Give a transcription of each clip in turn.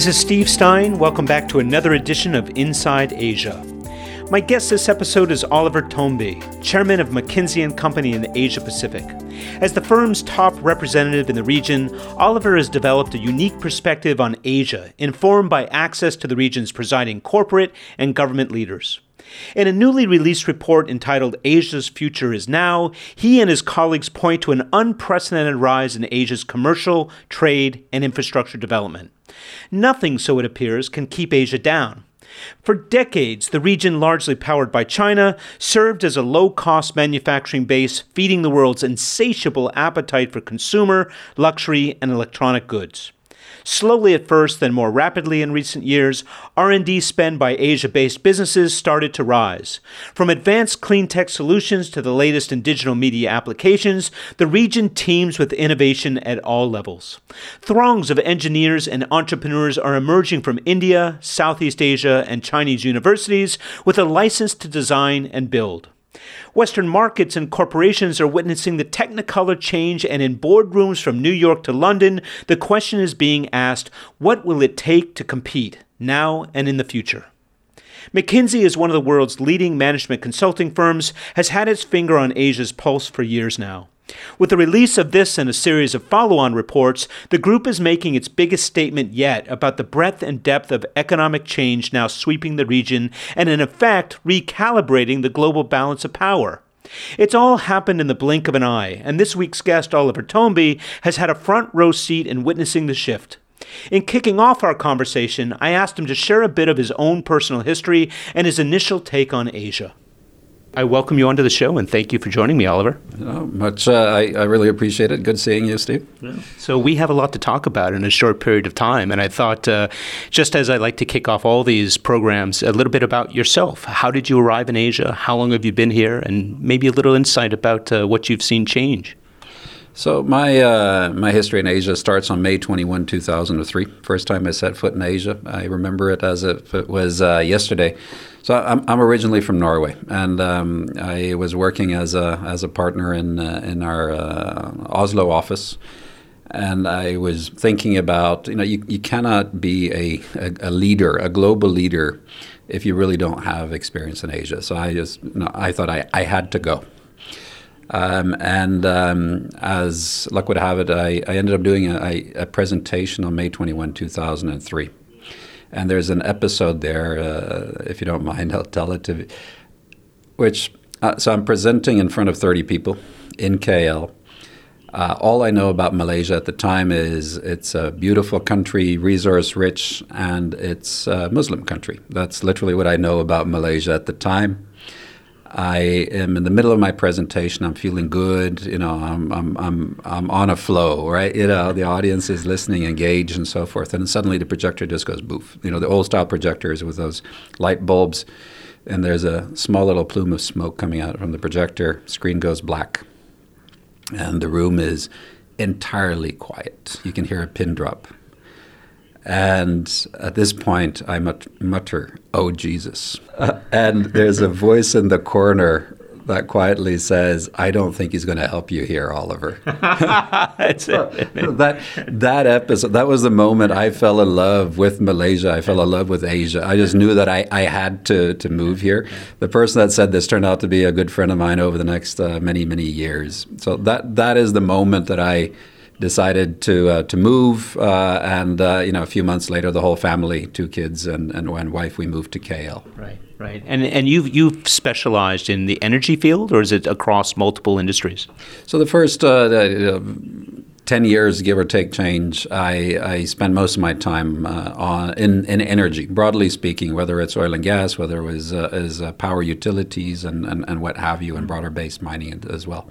This is Steve Stein. Welcome back to another edition of Inside Asia. My guest this episode is Oliver Tonby, chairman of McKinsey & Company in the Asia-Pacific. As the firm's top representative in the region, Oliver has developed a unique perspective on Asia, informed by access to the region's presiding corporate and government leaders. In a newly released report entitled Asia's Future is Now, he and his colleagues point to an unprecedented rise in Asia's commercial, trade, and infrastructure development. Nothing, so it appears, can keep Asia down. For decades, the region, largely powered by China, served as a low-cost manufacturing base, feeding the world's insatiable appetite for consumer, luxury, and electronic goods. Slowly at first, then more rapidly in recent years, R&D spend by Asia-based businesses started to rise. From advanced clean tech solutions to the latest in digital media applications, the region teems with innovation at all levels. Throngs of engineers and entrepreneurs are emerging from India, Southeast Asia, and Chinese universities with a license to design and build. Western markets and corporations are witnessing the technicolor change, and in boardrooms from New York to London, the question is being asked, what will it take to compete now and in the future? McKinsey is one of the world's leading management consulting firms, has had its finger on Asia's pulse for years now. With the release of this and a series of follow-on reports, the group is making its biggest statement yet about the breadth and depth of economic change now sweeping the region and, in effect, recalibrating the global balance of power. It's all happened in the blink of an eye, and this week's guest, Oliver Tonby, has had a front-row seat in witnessing the shift. In kicking off our conversation, I asked him to share a bit of his own personal history and his initial take on Asia. I welcome you onto the show, and thank you for joining me, Oliver. I really appreciate it. Good seeing you, Steve. Yeah. So we have a lot to talk about in a short period of time, and I thought, just as I like to kick off all these programs, a little bit about yourself. How did you arrive in Asia? How long have you been here? And maybe a little insight about what you've seen change. So my history in Asia starts on May 21, 2003. First time I set foot in Asia. I remember it as if it was yesterday. So I'm originally from Norway, and I was working as a partner in our Oslo office, and I was thinking about, you cannot be a leader, a global leader, if you really don't have experience in Asia. So I just I thought I had to go. As luck would have it, I ended up doing a presentation on May 21, 2003. And there's an episode there, if you don't mind, I'll tell it to you. So I'm presenting in front of 30 people in KL. All I know about Malaysia at the time is it's a beautiful country, resource-rich, and it's a Muslim country. That's literally what I know about Malaysia at the time. I am in the middle of my presentation. I'm feeling good. I'm on a flow, right? The audience is listening, engaged, and so forth. And suddenly the projector just goes boof. The old-style projectors with those light bulbs, and there's a small little plume of smoke coming out from the projector. Screen goes black, and the room is entirely quiet. You can hear a pin drop. And at this point, I mutter, "Oh, Jesus." And there's a voice in the corner that quietly says, "I don't think he's going to help you here, Oliver." That's it. That episode, that was the moment I fell in love with Malaysia. I fell in love with Asia. I just knew that I had to move here. The person that said this turned out to be a good friend of mine over the next many, many years. So that is the moment that I decided to move, a few months later, the whole family, two kids and one wife, we moved to KL. Right, right. And you've specialized in the energy field, or is it across multiple industries? So the first 10 years, give or take change, I spent most of my time in energy, broadly speaking, whether it's oil and gas, whether it was power utilities and what have you, and broader-based mining as well.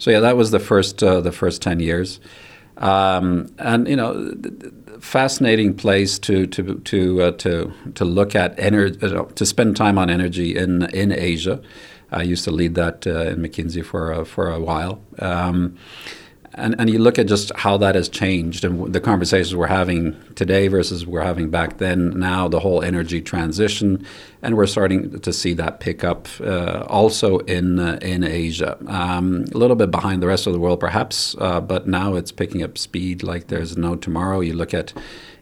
So yeah, that was the first 10 years, fascinating place to look at energy, to spend time on energy in Asia. I used to lead that in McKinsey for a while, and you look at just how that has changed, and the conversations we're having today versus we're having back then. Now the whole energy transition, and we're starting to see that pick up also in Asia. A little bit behind the rest of the world, perhaps, but now it's picking up speed like there's no tomorrow. You look at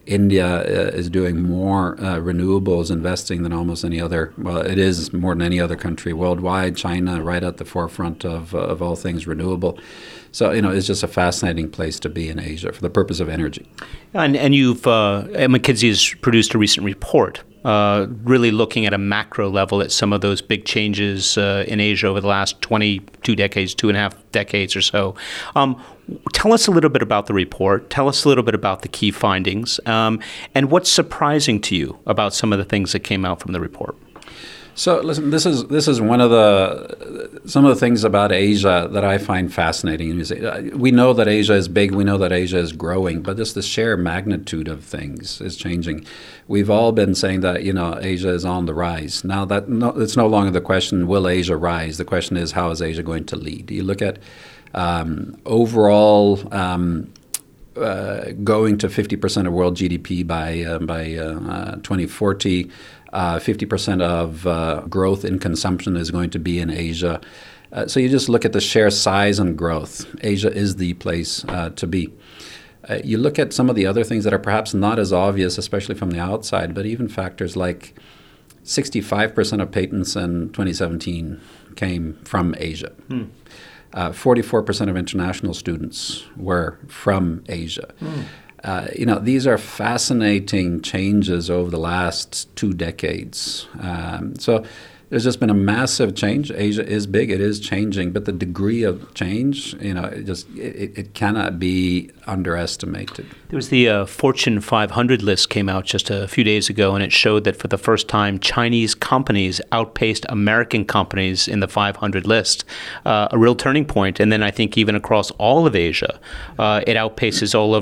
India is doing more renewables investing than almost any other, well, it is more than any other country worldwide. China right at the forefront of all things renewable. So, you know, it's just a fascinating place to be in Asia for the purpose of energy. And you've, McKinsey has produced a recent report really looking at a macro level at some of those big changes in Asia over the last 2.5 decades or so. Tell us a little bit about the report. Tell us a little bit about the key findings and what's surprising to you about some of the things that came out from the report. So listen, this is some of the things about Asia that I find fascinating. We know that Asia is big, we know that Asia is growing, but just the sheer magnitude of things is changing. We've all been saying that, you know, Asia is on the rise. Now that it's no longer the question, will Asia rise? The question is, how is Asia going to lead? You look at overall going to 50% of world GDP by 2040. 50% of growth in consumption is going to be in Asia. So you just look at the share size and growth. Asia is the place to be. You look at some of the other things that are perhaps not as obvious, especially from the outside, but even factors like 65% of patents in 2017 came from Asia. 44% of international students were from Asia. You know, these are fascinating changes over the last 2 decades. So there's just been a massive change. Asia is big, it is changing, but the degree of change, you know, it cannot be underestimated. There was the Fortune 500 list came out just a few days ago, and it showed that for the first time, Chinese companies outpaced American companies in the 500 list, a real turning point. And then I think even across all of Asia, it outpaces all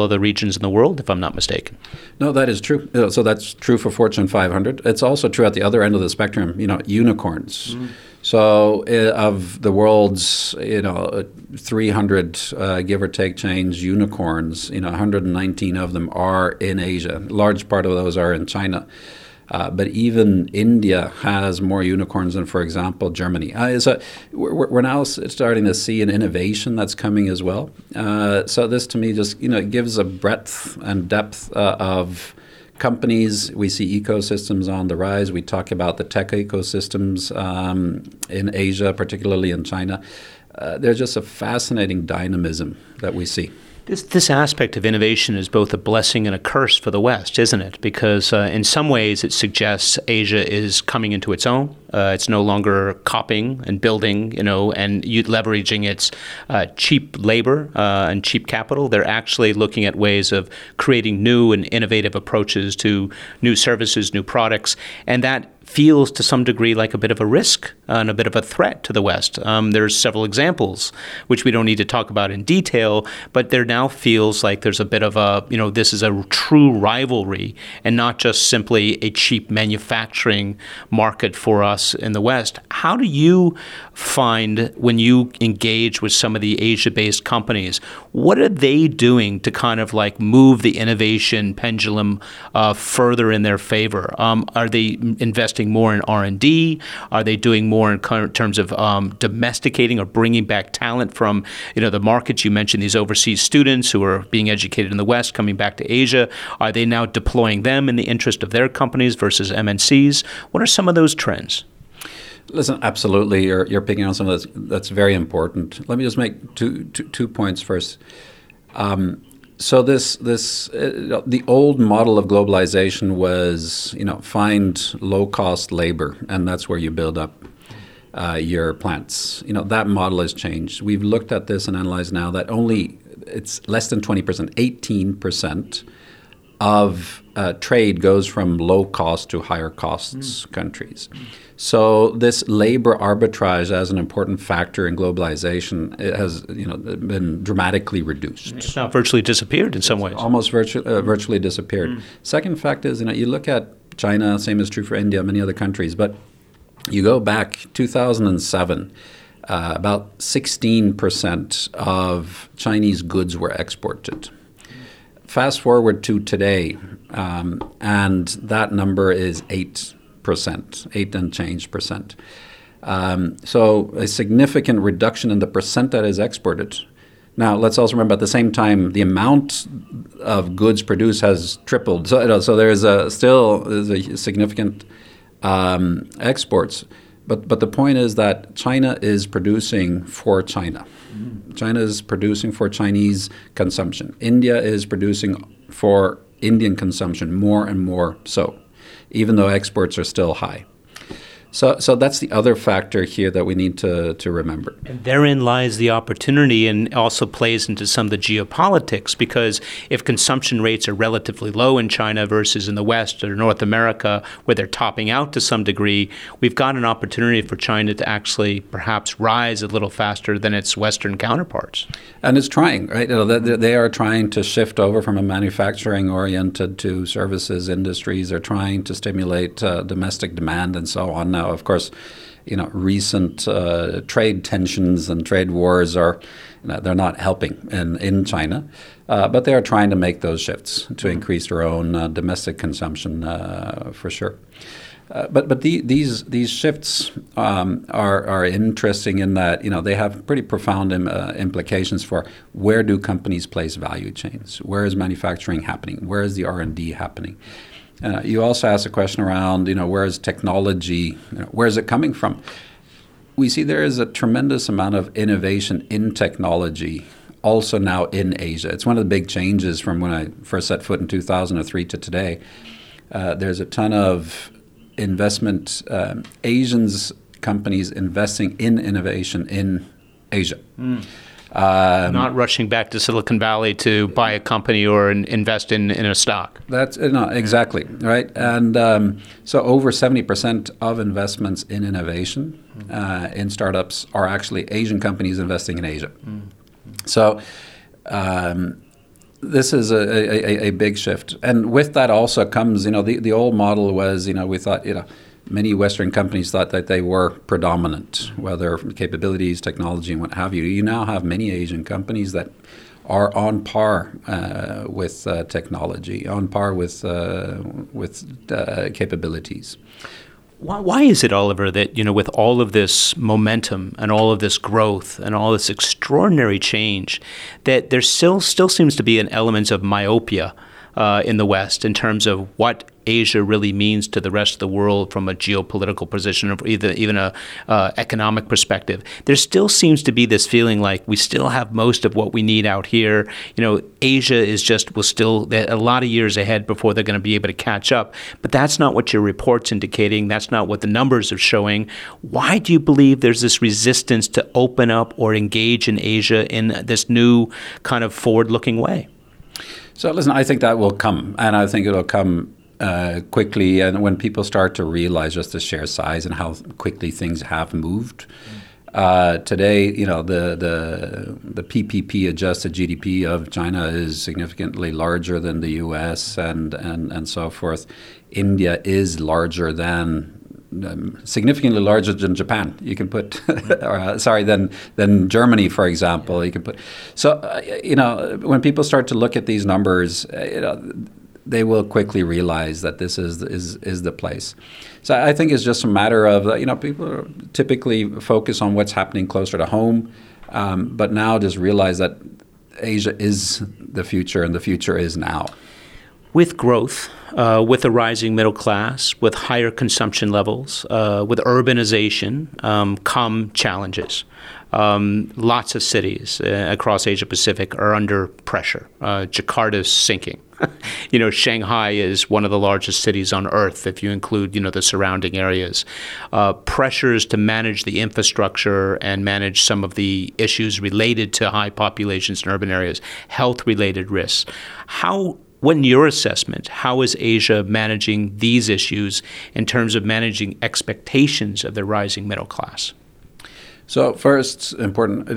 other regions in the world, if I'm not mistaken. No, that is true. So that's true for Fortune 500. It's also true at the other end of the spectrum. You know, unicorns. So of the world's, you know, 300, give or take change, unicorns, you know, 119 of them are in Asia. A large part of those are in China. But even India has more unicorns than, for example, Germany. So we're now starting to see an innovation that's coming as well. So this to me just, you know, it gives a breadth and depth of companies. We see ecosystems on the rise. We talk about the tech ecosystems in Asia, particularly in China. There's just a fascinating dynamism that we see. This aspect of innovation is both a blessing and a curse for the West, isn't it? Because in some ways it suggests Asia is coming into its own. It's no longer copying and building, you know, and leveraging its cheap labor and cheap capital. They're actually looking at ways of creating new and innovative approaches to new services, new products, and that feels to some degree like a bit of a risk and a bit of a threat to the West. There's several examples, which we don't need to talk about in detail, but there now feels like there's a bit of a, you know, this is a true rivalry and not just simply a cheap manufacturing market for us in the West. How do you find when you engage with some of the Asia-based companies, what are they doing to kind of like move the innovation pendulum further in their favor? Are they investing more in R&D? Are they doing more in terms of domesticating or bringing back talent from, you know, the markets? You mentioned these overseas students who are being educated in the West coming back to Asia. Are they now deploying them in the interest of their companies versus MNCs? What are some of those trends? Listen, absolutely, you're picking on some of that's very important. Let me just make two points first. So this the old model of globalization was, you know, find low-cost labor, and that's where you build up your plants. You know, that model has changed. We've looked at this and analyzed now that only it's less than 20%, 18% of trade goes from low-cost to higher-costs countries. So this labor arbitrage as an important factor in globalization, it has, you know, been dramatically reduced. It's now virtually disappeared in some ways. Almost virtually disappeared. Second fact is, you know, you look at China, same is true for India, many other countries, but you go back 2007, about 16% of Chinese goods were exported. Fast forward to today, and that number is 8% So a significant reduction in the percent that is exported. Now, let's also remember at the same time, the amount of goods produced has tripled. So there's a significant exports. But the point is that China is producing for China. Mm-hmm. China is producing for Chinese consumption. India is producing for Indian consumption more and more so, even though exports are still high. So that's the other factor here that we need to remember. And therein lies the opportunity, and also plays into some of the geopolitics, because if consumption rates are relatively low in China versus in the West or North America, where they're topping out to some degree, we've got an opportunity for China to actually perhaps rise a little faster than its Western counterparts. And it's trying, right? You know, they are trying to shift over from a manufacturing oriented to services industries. They're trying to stimulate domestic demand and so on. Now, of course, you know, recent trade tensions and trade wars are, you know, they're not helping in China, but they are trying to make those shifts to increase their own domestic consumption for sure. But these shifts are interesting in that, you know, they have pretty profound implications for where do companies place value chains? Where is manufacturing happening? Where is the R&D happening? You also asked a question around, you know, where is technology, you know, where is it coming from? We see there is a tremendous amount of innovation in technology also now in Asia. It's one of the big changes from when I first set foot in 2003 to today. There's a ton of investment, Asians companies investing in innovation in Asia. Mm. Not rushing back to Silicon Valley to buy a company or invest in a stock. That's not exactly right. And so over 70% of investments in innovation in startups are actually Asian companies investing in Asia. So this is a big shift. And with that also comes, you know, the old model was, you know, we thought, you know, many Western companies thought that they were predominant, whether from capabilities, technology, and what have you. You now have many Asian companies that are on par with technology, on par with capabilities. Why is it, Oliver, that, you know, with all of this momentum and all of this growth and all this extraordinary change, that there still seems to be an element of myopia in the West in terms of what Asia really means to the rest of the world from a geopolitical position or even an economic perspective? There still seems to be this feeling like we still have most of what we need out here. You know, Asia is just, will still, a lot of years ahead before they're going to be able to catch up. But that's not what your report's indicating. That's not what the numbers are showing. Why do you believe there's this resistance to open up or engage in Asia in this new kind of forward-looking way? So listen, I think that will come, and I think it'll come quickly, and when people start to realize just the sheer size and how quickly things have moved. Today, you know, the PPP adjusted GDP of China is significantly larger than the U.S. and so forth. India is larger than, significantly larger than Japan. You can put, than Germany, for example. You can put. So, you know, when people start to look at these numbers, you know, they will quickly realize that this is the place. So I think it's just a matter of, you know, people typically focus on what's happening closer to home, but now just realize that Asia is the future and the future is now. With growth, with a rising middle class, with higher consumption levels, with urbanization, come challenges. Lots of cities across Asia Pacific are under pressure. Jakarta's sinking. You know, Shanghai is one of the largest cities on earth if you include, you know, the surrounding areas. Pressures to manage the infrastructure and manage some of the issues related to high populations in urban areas, health-related risks. What in your assessment, how is Asia managing these issues in terms of managing expectations of the rising middle class? So first, it's important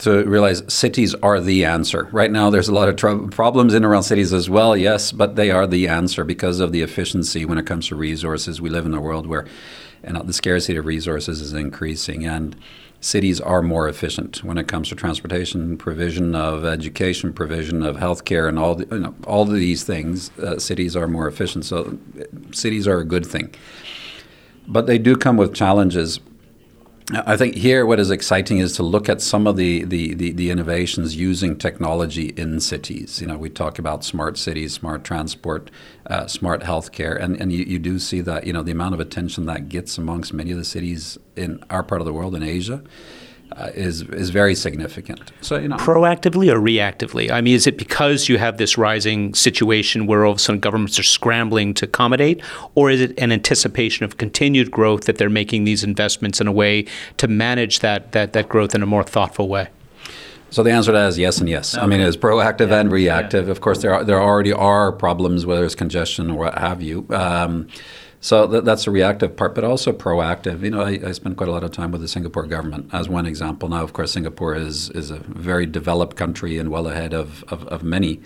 to realize cities are the answer. Right now, there's a lot of problems in and around cities as well, yes, but they are the answer because of the efficiency when it comes to resources. We live in a world where, you know, the scarcity of resources is increasing, and cities are more efficient when it comes to transportation, provision of education, provision of healthcare, and all of these things. Cities are more efficient, so cities are a good thing. But they do come with challenges. I think here what is exciting is to look at some of the innovations using technology in cities. You know, we talk about smart cities, smart transport, smart healthcare, and you do see that, you know, the amount of attention that gets amongst many of the cities in our part of the world, in Asia, is very significant. So, you know, proactively or reactively? I mean, is it because you have this rising situation where all of a sudden governments are scrambling to accommodate, or is it an anticipation of continued growth that they're making these investments in a way to manage that growth in a more thoughtful way? So the answer to that is yes and yes. Okay. I mean, it's proactive and reactive. Yeah. Of course, there already are problems, whether it's congestion or what have you. So that's the reactive part, but also proactive. You know, I spent quite a lot of time with the Singapore government as one example. Now, of course, Singapore is a very developed country and well ahead of many.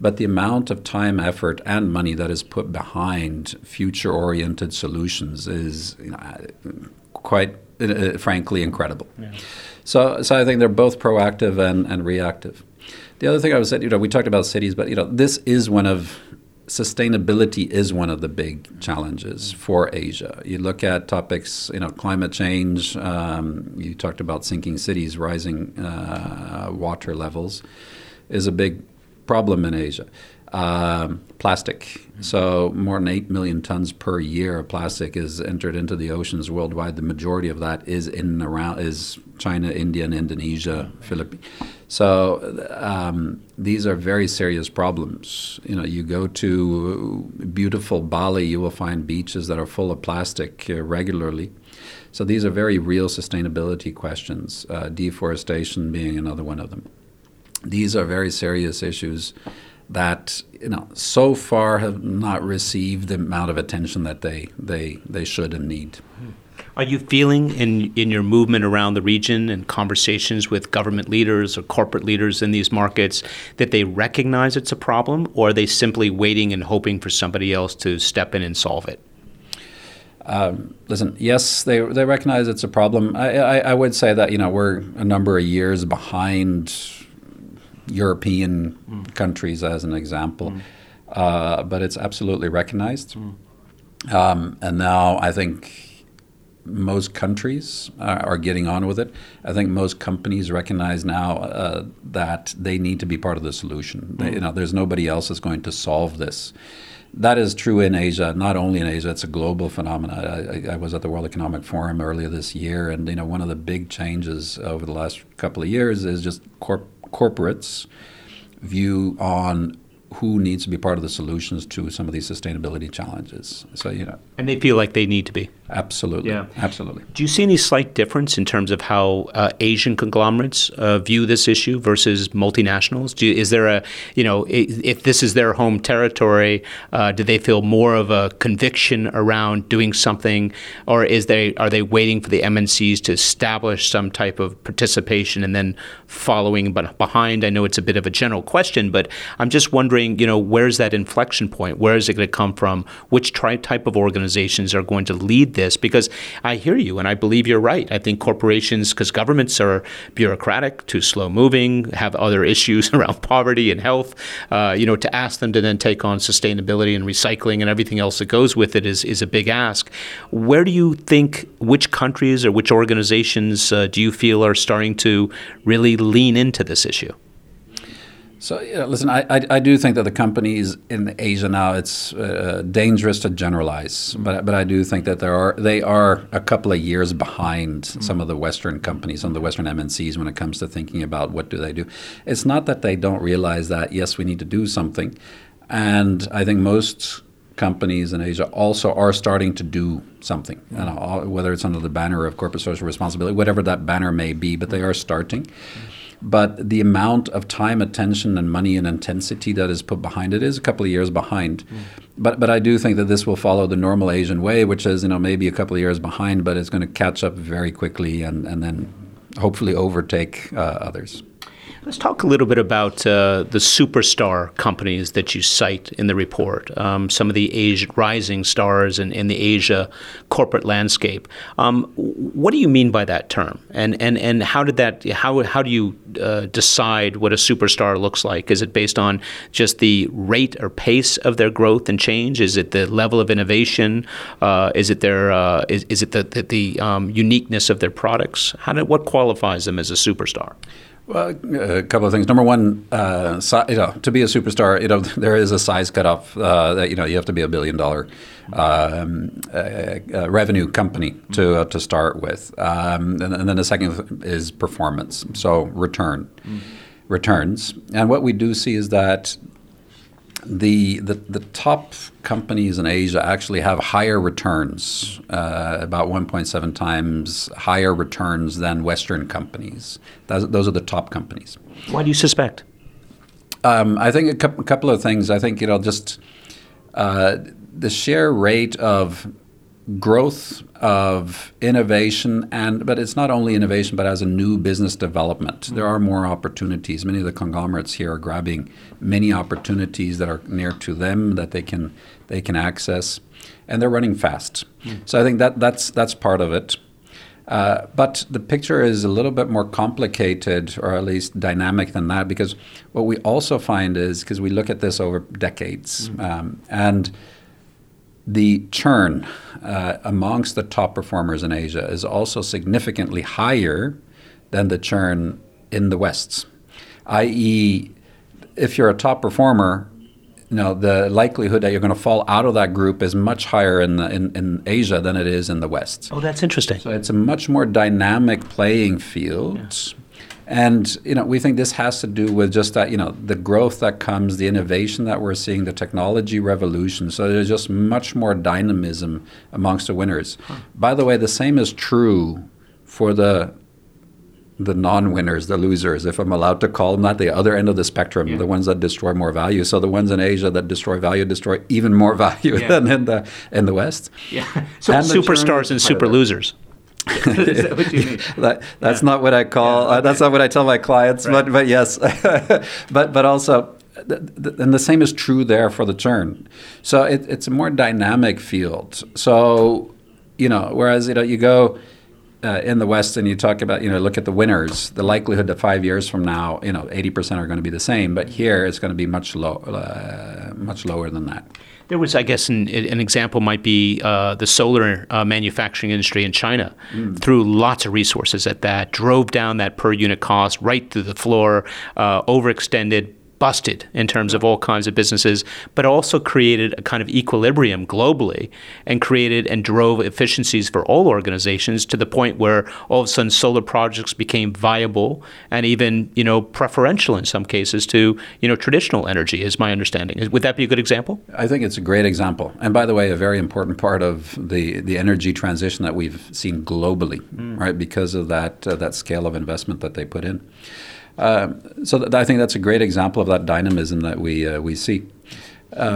But the amount of time, effort, and money that is put behind future-oriented solutions is, you know, quite frankly incredible. Yeah. So I think they're both proactive and reactive. The other thing I would say, you know, we talked about cities, but, you know, sustainability is one of the big challenges for Asia. You look at topics, you know, climate change. You talked about sinking cities, rising water levels is a big problem in Asia. Plastic. Mm-hmm. So more than 8 million tons per year of plastic is entered into the oceans worldwide. The majority of that is is China, India, and Indonesia, Philippines. So these are very serious problems. You know, you go to beautiful Bali, you will find beaches that are full of plastic regularly. So these are very real sustainability questions, deforestation being another one of them. These are very serious issues that, you know, so far have not received the amount of attention that they should and need. Are you feeling in your movement around the region and conversations with government leaders or corporate leaders in these markets that they recognize it's a problem, or are they simply waiting and hoping for somebody else to step in and solve it? Listen, yes, they recognize it's a problem. I would say that, you know, we're a number of years behind European countries, as an example, but it's absolutely recognized. And now I think most countries are getting on with it. I think most companies recognize now that they need to be part of the solution. They, you know, there's nobody else that's going to solve this. That is true in Asia, not only in Asia. It's a global phenomenon. I was at the World Economic Forum earlier this year, and, you know, one of the big changes over the last couple of years is just corporates' view on who needs to be part of the solutions to some of these sustainability challenges. So, you know, and they feel like they need to be. Absolutely. Yeah. Absolutely. Do you see any slight difference in terms of how Asian conglomerates view this issue versus multinationals? Is there a, you know, if this is their home territory, do they feel more of a conviction around doing something, or are they waiting for the MNCs to establish some type of participation and then following behind? I know it's a bit of a general question, but I'm just wondering, you know, where's that inflection point? Where is it going to come from? Which type of organizations are going to lead this? Because I hear you, and I believe you're right. I think corporations, because governments are bureaucratic, too slow-moving, have other issues around poverty and health, you know, to ask them to then take on sustainability and recycling and everything else that goes with it is a big ask. Where do you think, which countries or which organizations do you feel are starting to really lean into this issue? So, you know, listen, I do think that the companies in Asia now, it's dangerous to generalize, but I do think that they are a couple of years behind some of the Western companies, some of the Western MNCs when it comes to thinking about what do they do. It's not that they don't realize that, yes, we need to do something. And I think most companies in Asia also are starting to do something, you know, whether it's under the banner of corporate social responsibility, whatever that banner may be, but they are starting. But the amount of time, attention, and money and intensity that is put behind it is a couple of years behind. But I do think that this will follow the normal Asian way, which is, you know, maybe a couple of years behind, but it's going to catch up very quickly and then hopefully overtake others. Let's talk a little bit about the superstar companies that you cite in the report, some of the Asia rising stars in the Asia corporate landscape. What do you mean by that term? And how did that how do you decide what a superstar looks like? Is it based on just the rate or pace of their growth and change? Is it the level of innovation? Is it their is it the uniqueness of their products? What qualifies them as a superstar? Well, a couple of things. Number one, to be a superstar, there is a size cutoff. That you have to be $1 billion revenue company to start with, and then the second is performance. So returns, and what we do see is that the top companies in Asia actually have higher returns, about 1.7 times higher returns than Western companies. Those are the top companies. Why do you suspect? I think a couple of things. I think the share rate of growth of innovation, but it's not only innovation, but as a new business development. Mm-hmm. There are more opportunities. Many of the conglomerates here are grabbing many opportunities that are near to them that they can access, and they're running fast. Mm-hmm. So I think that's part of it. But the picture is a little bit more complicated, or at least dynamic than that, because what we also find is, because we look at this over decades, mm-hmm. And the churn amongst the top performers in Asia is also significantly higher than the churn in the West, i.e. if you're a top performer, the likelihood that you're going to fall out of that group is much higher in Asia than it is in the West. Oh, that's interesting. So it's a much more dynamic playing field. Yeah. And we think this has to do with just that, the growth that comes, the innovation that we're seeing, the technology revolution. So there's just much more dynamism amongst the winners. Huh. By the way, the same is true for the non-winners, the losers, if I'm allowed to call them that, the other end of the spectrum, yeah. The ones that destroy more value. So the ones in Asia that destroy value destroy even more value than in the West. Yeah. So and superstars and super losers. Is that what you mean? That's not what I call. Okay. That's not what I tell my clients. Right. But yes, but also, and the same is true there for the churn. So it's a more dynamic field. So whereas you go in the West and you talk about look at the winners, the likelihood that 5 years from now 80% are going to be the same. But here it's going to be much lower than that. There was, I guess, an example might be the solar manufacturing industry in China threw lots of resources at that, drove down that per unit cost right through the floor, overextended, busted in terms of all kinds of businesses, but also created a kind of equilibrium globally and created and drove efficiencies for all organizations to the point where all of a sudden solar projects became viable and even, preferential in some cases to, traditional energy is my understanding. Would that be a good example? I think it's a great example. And by the way, a very important part of the energy transition that we've seen globally, right, because of that scale of investment that they put in. So I think that's a great example of that dynamism that we see.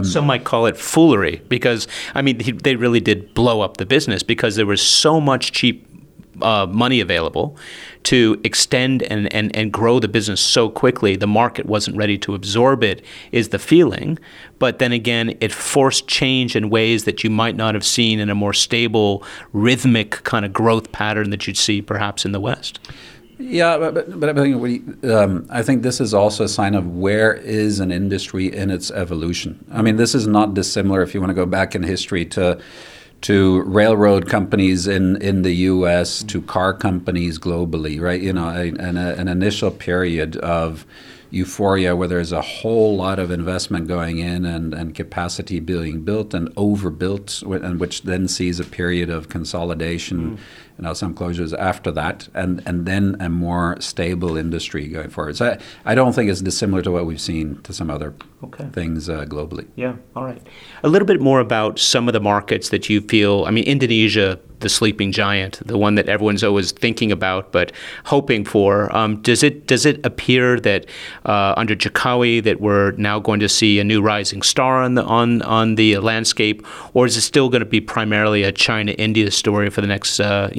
Some might call it foolery because, they really did blow up the business because there was so much cheap money available to extend and grow the business so quickly. The market wasn't ready to absorb it is the feeling. But then again, it forced change in ways that you might not have seen in a more stable, rhythmic kind of growth pattern that you'd see perhaps in the West. Yeah, but I think this is also a sign of where is an industry in its evolution. This is not dissimilar, if you want to go back in history, to railroad companies in the U.S., to car companies globally, right? An initial period of euphoria where there's a whole lot of investment going in and capacity being built and overbuilt, and which then sees a period of consolidation. Some closures after that, and then a more stable industry going forward. So I don't think it's dissimilar to what we've seen to some other things globally. Yeah, all right. A little bit more about some of the markets that you feel, Indonesia, the sleeping giant, the one that everyone's always thinking about but hoping for. Does it appear that under Jokowi that we're now going to see a new rising star on the landscape, or is it still going to be primarily a China-India story for the next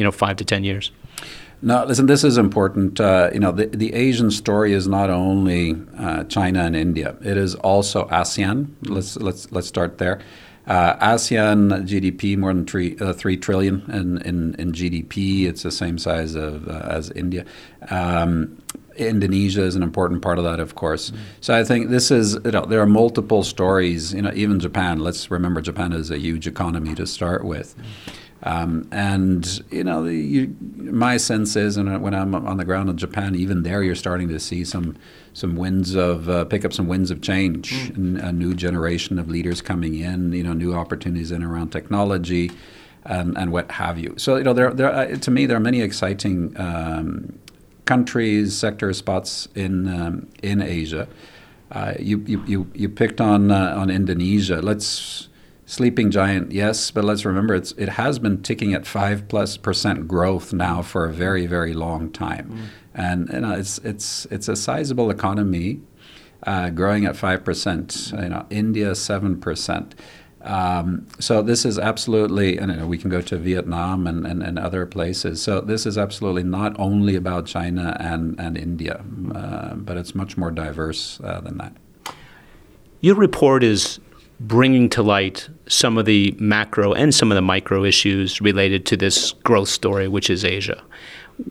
5 to 10 years? No, listen, this is important. The Asian story is not only China and India. It is also ASEAN. Let's start there. ASEAN GDP more than $3 trillion in GDP. It's the same size as India. Indonesia is an important part of that, of course. Mm-hmm. So I think this is, there are multiple stories, even Japan. Let's remember Japan is a huge economy to start with. Mm-hmm. My sense is, and when I'm on the ground in Japan, even there you're starting to see some winds of change, and a new generation of leaders coming in, new opportunities in around technology and what have you. So, to me, there are many exciting countries, sectors, spots in Asia. You picked on Indonesia. Sleeping giant, yes, but let's remember it has been ticking at 5+% growth now for a very, very long time, and it's a sizable economy, growing at 5%. India 7%. So this is absolutely, and we can go to Vietnam and other places. So this is absolutely not only about China and India, but it's much more diverse than that. Your report is bringing to light some of the macro and some of the micro issues related to this growth story, which is Asia.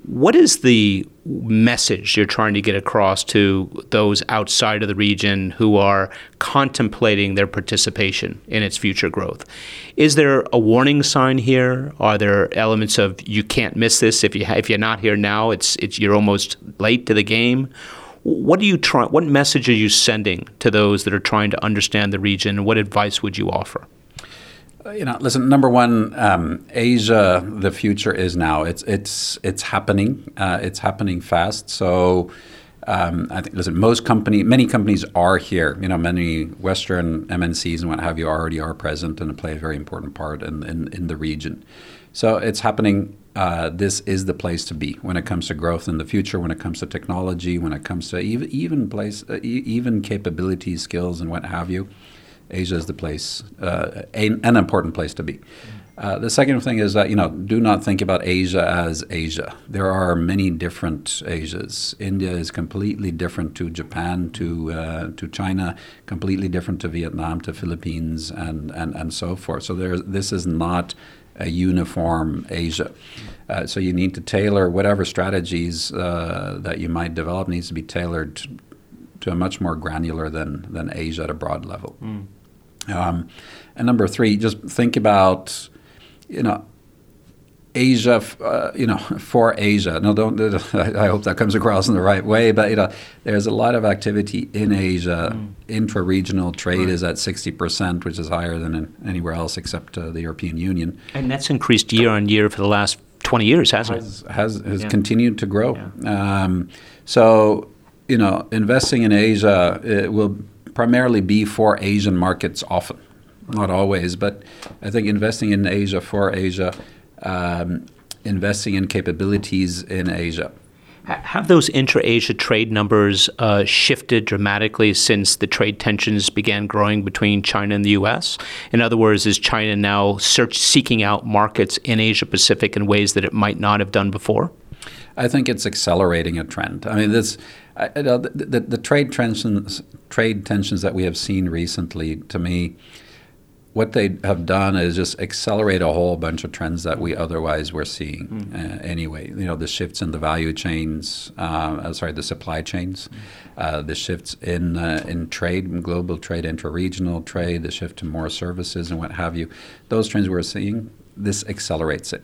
What is the message you're trying to get across to those outside of the region who are contemplating their participation in its future growth? Is there a warning sign here? Are there elements of you can't miss this? If you're not here now, you're almost late to the game? What message are you sending to those that are trying to understand the region? What advice would you offer? Listen, number one, Asia, the future is now. It's happening. It's happening fast. So I think, listen, many companies are here. Many Western MNCs and what have you already are present and play a very important part in the region. So it's happening. This is the place to be when it comes to growth in the future, when it comes to technology, when it comes to even capability, skills, and what have you. Asia is the place, an important place to be. The second thing is that, do not think about Asia as Asia. There are many different Asias. India is completely different to Japan, to China, completely different to Vietnam, to Philippines, and so forth. So this is not a uniform Asia. So you need to tailor whatever strategies that you might develop needs to be tailored to a much more granular than Asia at a broad level. And number three, just think about, Asia, for Asia. No, I hope that comes across in the right way, but there's a lot of activity in Asia. Intra-regional trade is at 60%, which is higher than anywhere else except the European Union. And that's increased year on year for the last 20 years, hasn't it? Has continued to grow. Yeah. Investing in Asia, it will primarily be for Asian markets often, not always, but I think investing in Asia for Asia, investing in capabilities in Asia. Have those intra-Asia trade numbers shifted dramatically since the trade tensions began growing between China and the U.S.? In other words, is China now seeking out markets in Asia-Pacific in ways that it might not have done before? I think it's accelerating a trend. I mean, the trade tensions that we have seen recently, to me, what they have done is just accelerate a whole bunch of trends that we otherwise were seeing anyway. The shifts in the value chains, the supply chains, the shifts in trade, global trade, intra-regional trade, the shift to more services and what have you. Those trends we're seeing, this accelerates it.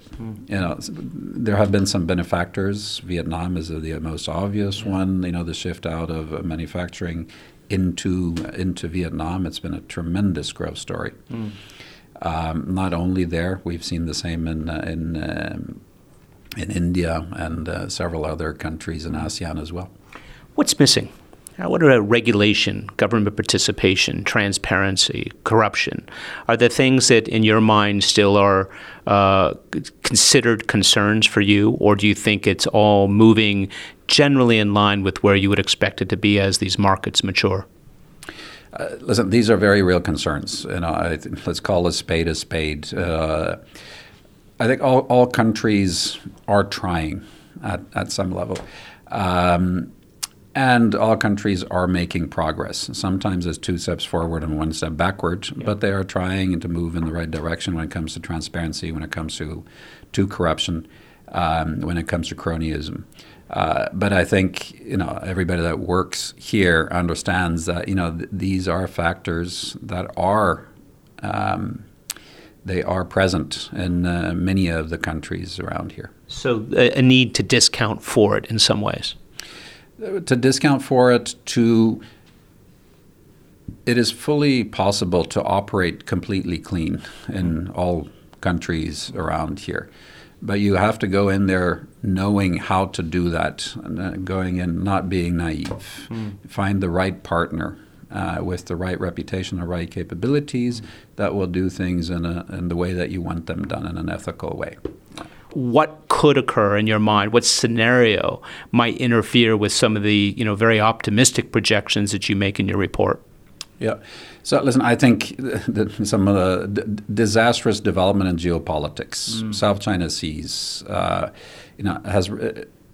There have been some benefactors. Vietnam is the most obvious one. The shift out of manufacturing into Vietnam. It's been a tremendous growth story. Not only there, we've seen the same in India and several other countries in ASEAN as well. What's missing? What about regulation, government participation, transparency, corruption? Are there things that, in your mind, still are considered concerns for you, or do you think it's all moving generally in line with where you would expect it to be as these markets mature? Listen, these are very real concerns. Let's call a spade a spade. I think all countries are trying. at some level. And all countries are making progress. Sometimes it's 2 steps forward and 1 step backward, yeah. But they are trying to move in the right direction when it comes to transparency, when it comes to corruption, when it comes to cronyism. But I think, everybody that works here understands that, these are factors that are they are present in many of the countries around here. So a need to discount for it in some ways. To discount for it, it is fully possible to operate completely clean in all countries around here. But you have to go in there knowing how to do that, and, going in not being naive. Find the right partner with the right reputation, the right capabilities that will do things in the way that you want them done in an ethical way. What could occur in your mind? What scenario might interfere with some of the, very optimistic projections that you make in your report? Yeah. So listen, I think some of the disastrous development in geopolitics, South China Seas,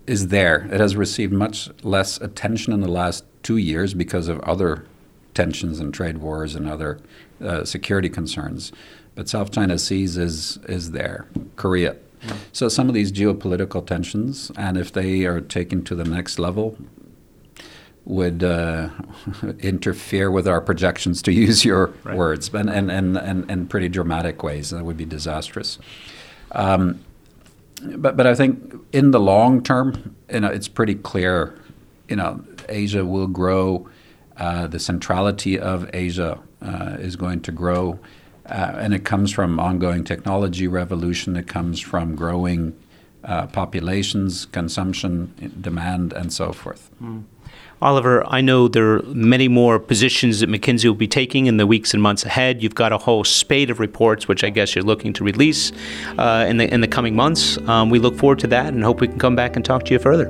is there. It has received much less attention in the last 2 years because of other tensions and trade wars and other security concerns. But South China Seas is there. Korea. So some of these geopolitical tensions, and if they are taken to the next level, would interfere with our projections, to use your words, but in pretty dramatic ways. That would be disastrous. But I think in the long term, it's pretty clear, Asia will grow. The centrality of Asia is going to grow. And it comes from ongoing technology revolution. It comes from growing populations, consumption, demand, and so forth. Oliver, I know there are many more positions that McKinsey will be taking in the weeks and months ahead. You've got a whole spate of reports, which I guess you're looking to release in the coming months. We look forward to that and hope we can come back and talk to you further.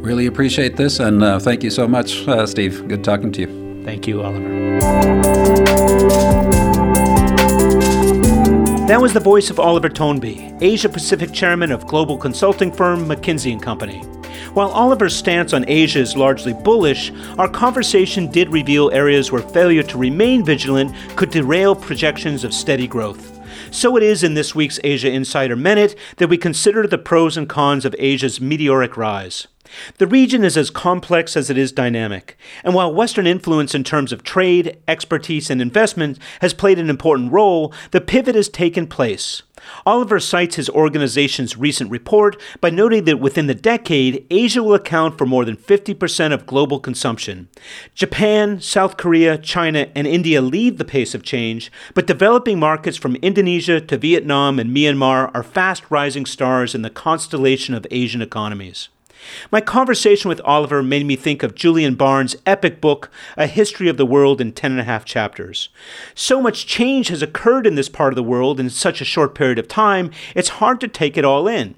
Really appreciate this, and thank you so much, Steve. Good talking to you. Thank you, Oliver. That was the voice of Oliver Tonby, Asia-Pacific Chairman of global consulting firm McKinsey & Company. While Oliver's stance on Asia is largely bullish, our conversation did reveal areas where failure to remain vigilant could derail projections of steady growth. So it is in this week's Asia Insider Minute that we consider the pros and cons of Asia's meteoric rise. The region is as complex as it is dynamic, and while Western influence in terms of trade, expertise, and investment has played an important role, the pivot has taken place. Oliver cites his organization's recent report by noting that within the decade, Asia will account for more than 50% of global consumption. Japan, South Korea, China, and India lead the pace of change, but developing markets from Indonesia to Vietnam and Myanmar are fast-rising stars in the constellation of Asian economies. My conversation with Oliver made me think of Julian Barnes' epic book, A History of the World in 10.5 Chapters. So much change has occurred in this part of the world in such a short period of time, it's hard to take it all in.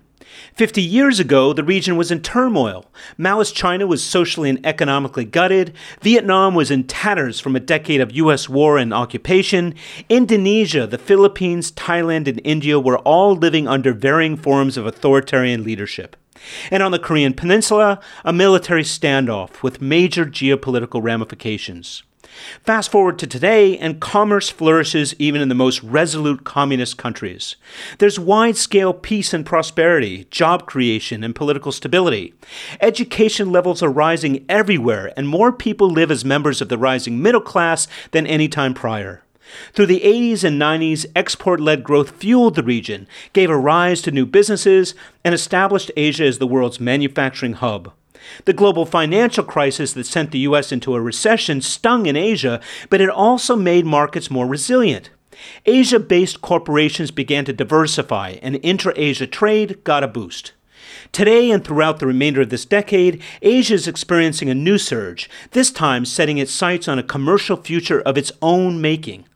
50 years ago, the region was in turmoil. Maoist China was socially and economically gutted. Vietnam was in tatters from a decade of U.S. war and occupation. Indonesia, the Philippines, Thailand, and India were all living under varying forms of authoritarian leadership. And on the Korean Peninsula, a military standoff with major geopolitical ramifications. Fast forward to today, and commerce flourishes even in the most resolute communist countries. There's wide-scale peace and prosperity, job creation, and political stability. Education levels are rising everywhere, and more people live as members of the rising middle class than any time prior. Through the 80s and 90s, export-led growth fueled the region, gave a rise to new businesses, and established Asia as the world's manufacturing hub. The global financial crisis that sent the U.S. into a recession stung in Asia, but it also made markets more resilient. Asia-based corporations began to diversify, and intra-Asia trade got a boost. Today and throughout the remainder of this decade, Asia is experiencing a new surge, this time setting its sights on a commercial future of its own making.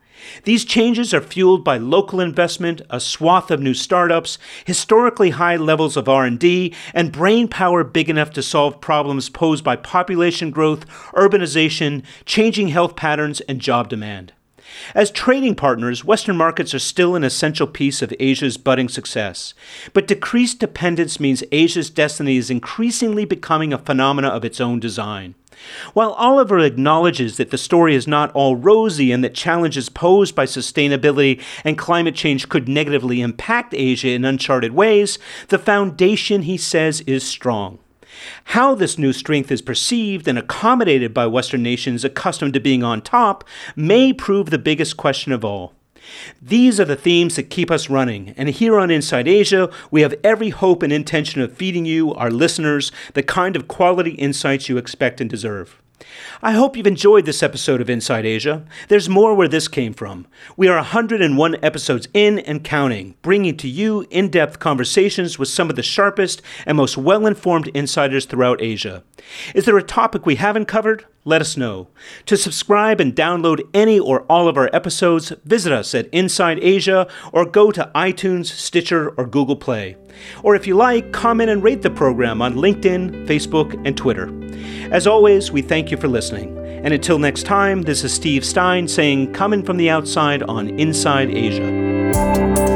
These changes are fueled by local investment, a swath of new startups, historically high levels of R&D, and brain power big enough to solve problems posed by population growth, urbanization, changing health patterns, and job demand. As trading partners, Western markets are still an essential piece of Asia's budding success. But decreased dependence means Asia's destiny is increasingly becoming a phenomena of its own design. While Oliver acknowledges that the story is not all rosy and that challenges posed by sustainability and climate change could negatively impact Asia in uncharted ways, the foundation, he says, is strong. How this new strength is perceived and accommodated by Western nations accustomed to being on top may prove the biggest question of all. These are the themes that keep us running, and here on Inside Asia, we have every hope and intention of feeding you, our listeners, the kind of quality insights you expect and deserve. I hope you've enjoyed this episode of Inside Asia. There's more where this came from. We are 101 episodes in and counting, bringing to you in-depth conversations with some of the sharpest and most well-informed insiders throughout Asia. Is there a topic we haven't covered? Let us know. To subscribe and download any or all of our episodes, visit us at Inside Asia or go to iTunes, Stitcher, or Google Play. Or if you like, comment and rate the program on LinkedIn, Facebook, and Twitter. As always, we thank you for listening. And until next time, this is Steve Stein saying, coming from the outside on Inside Asia.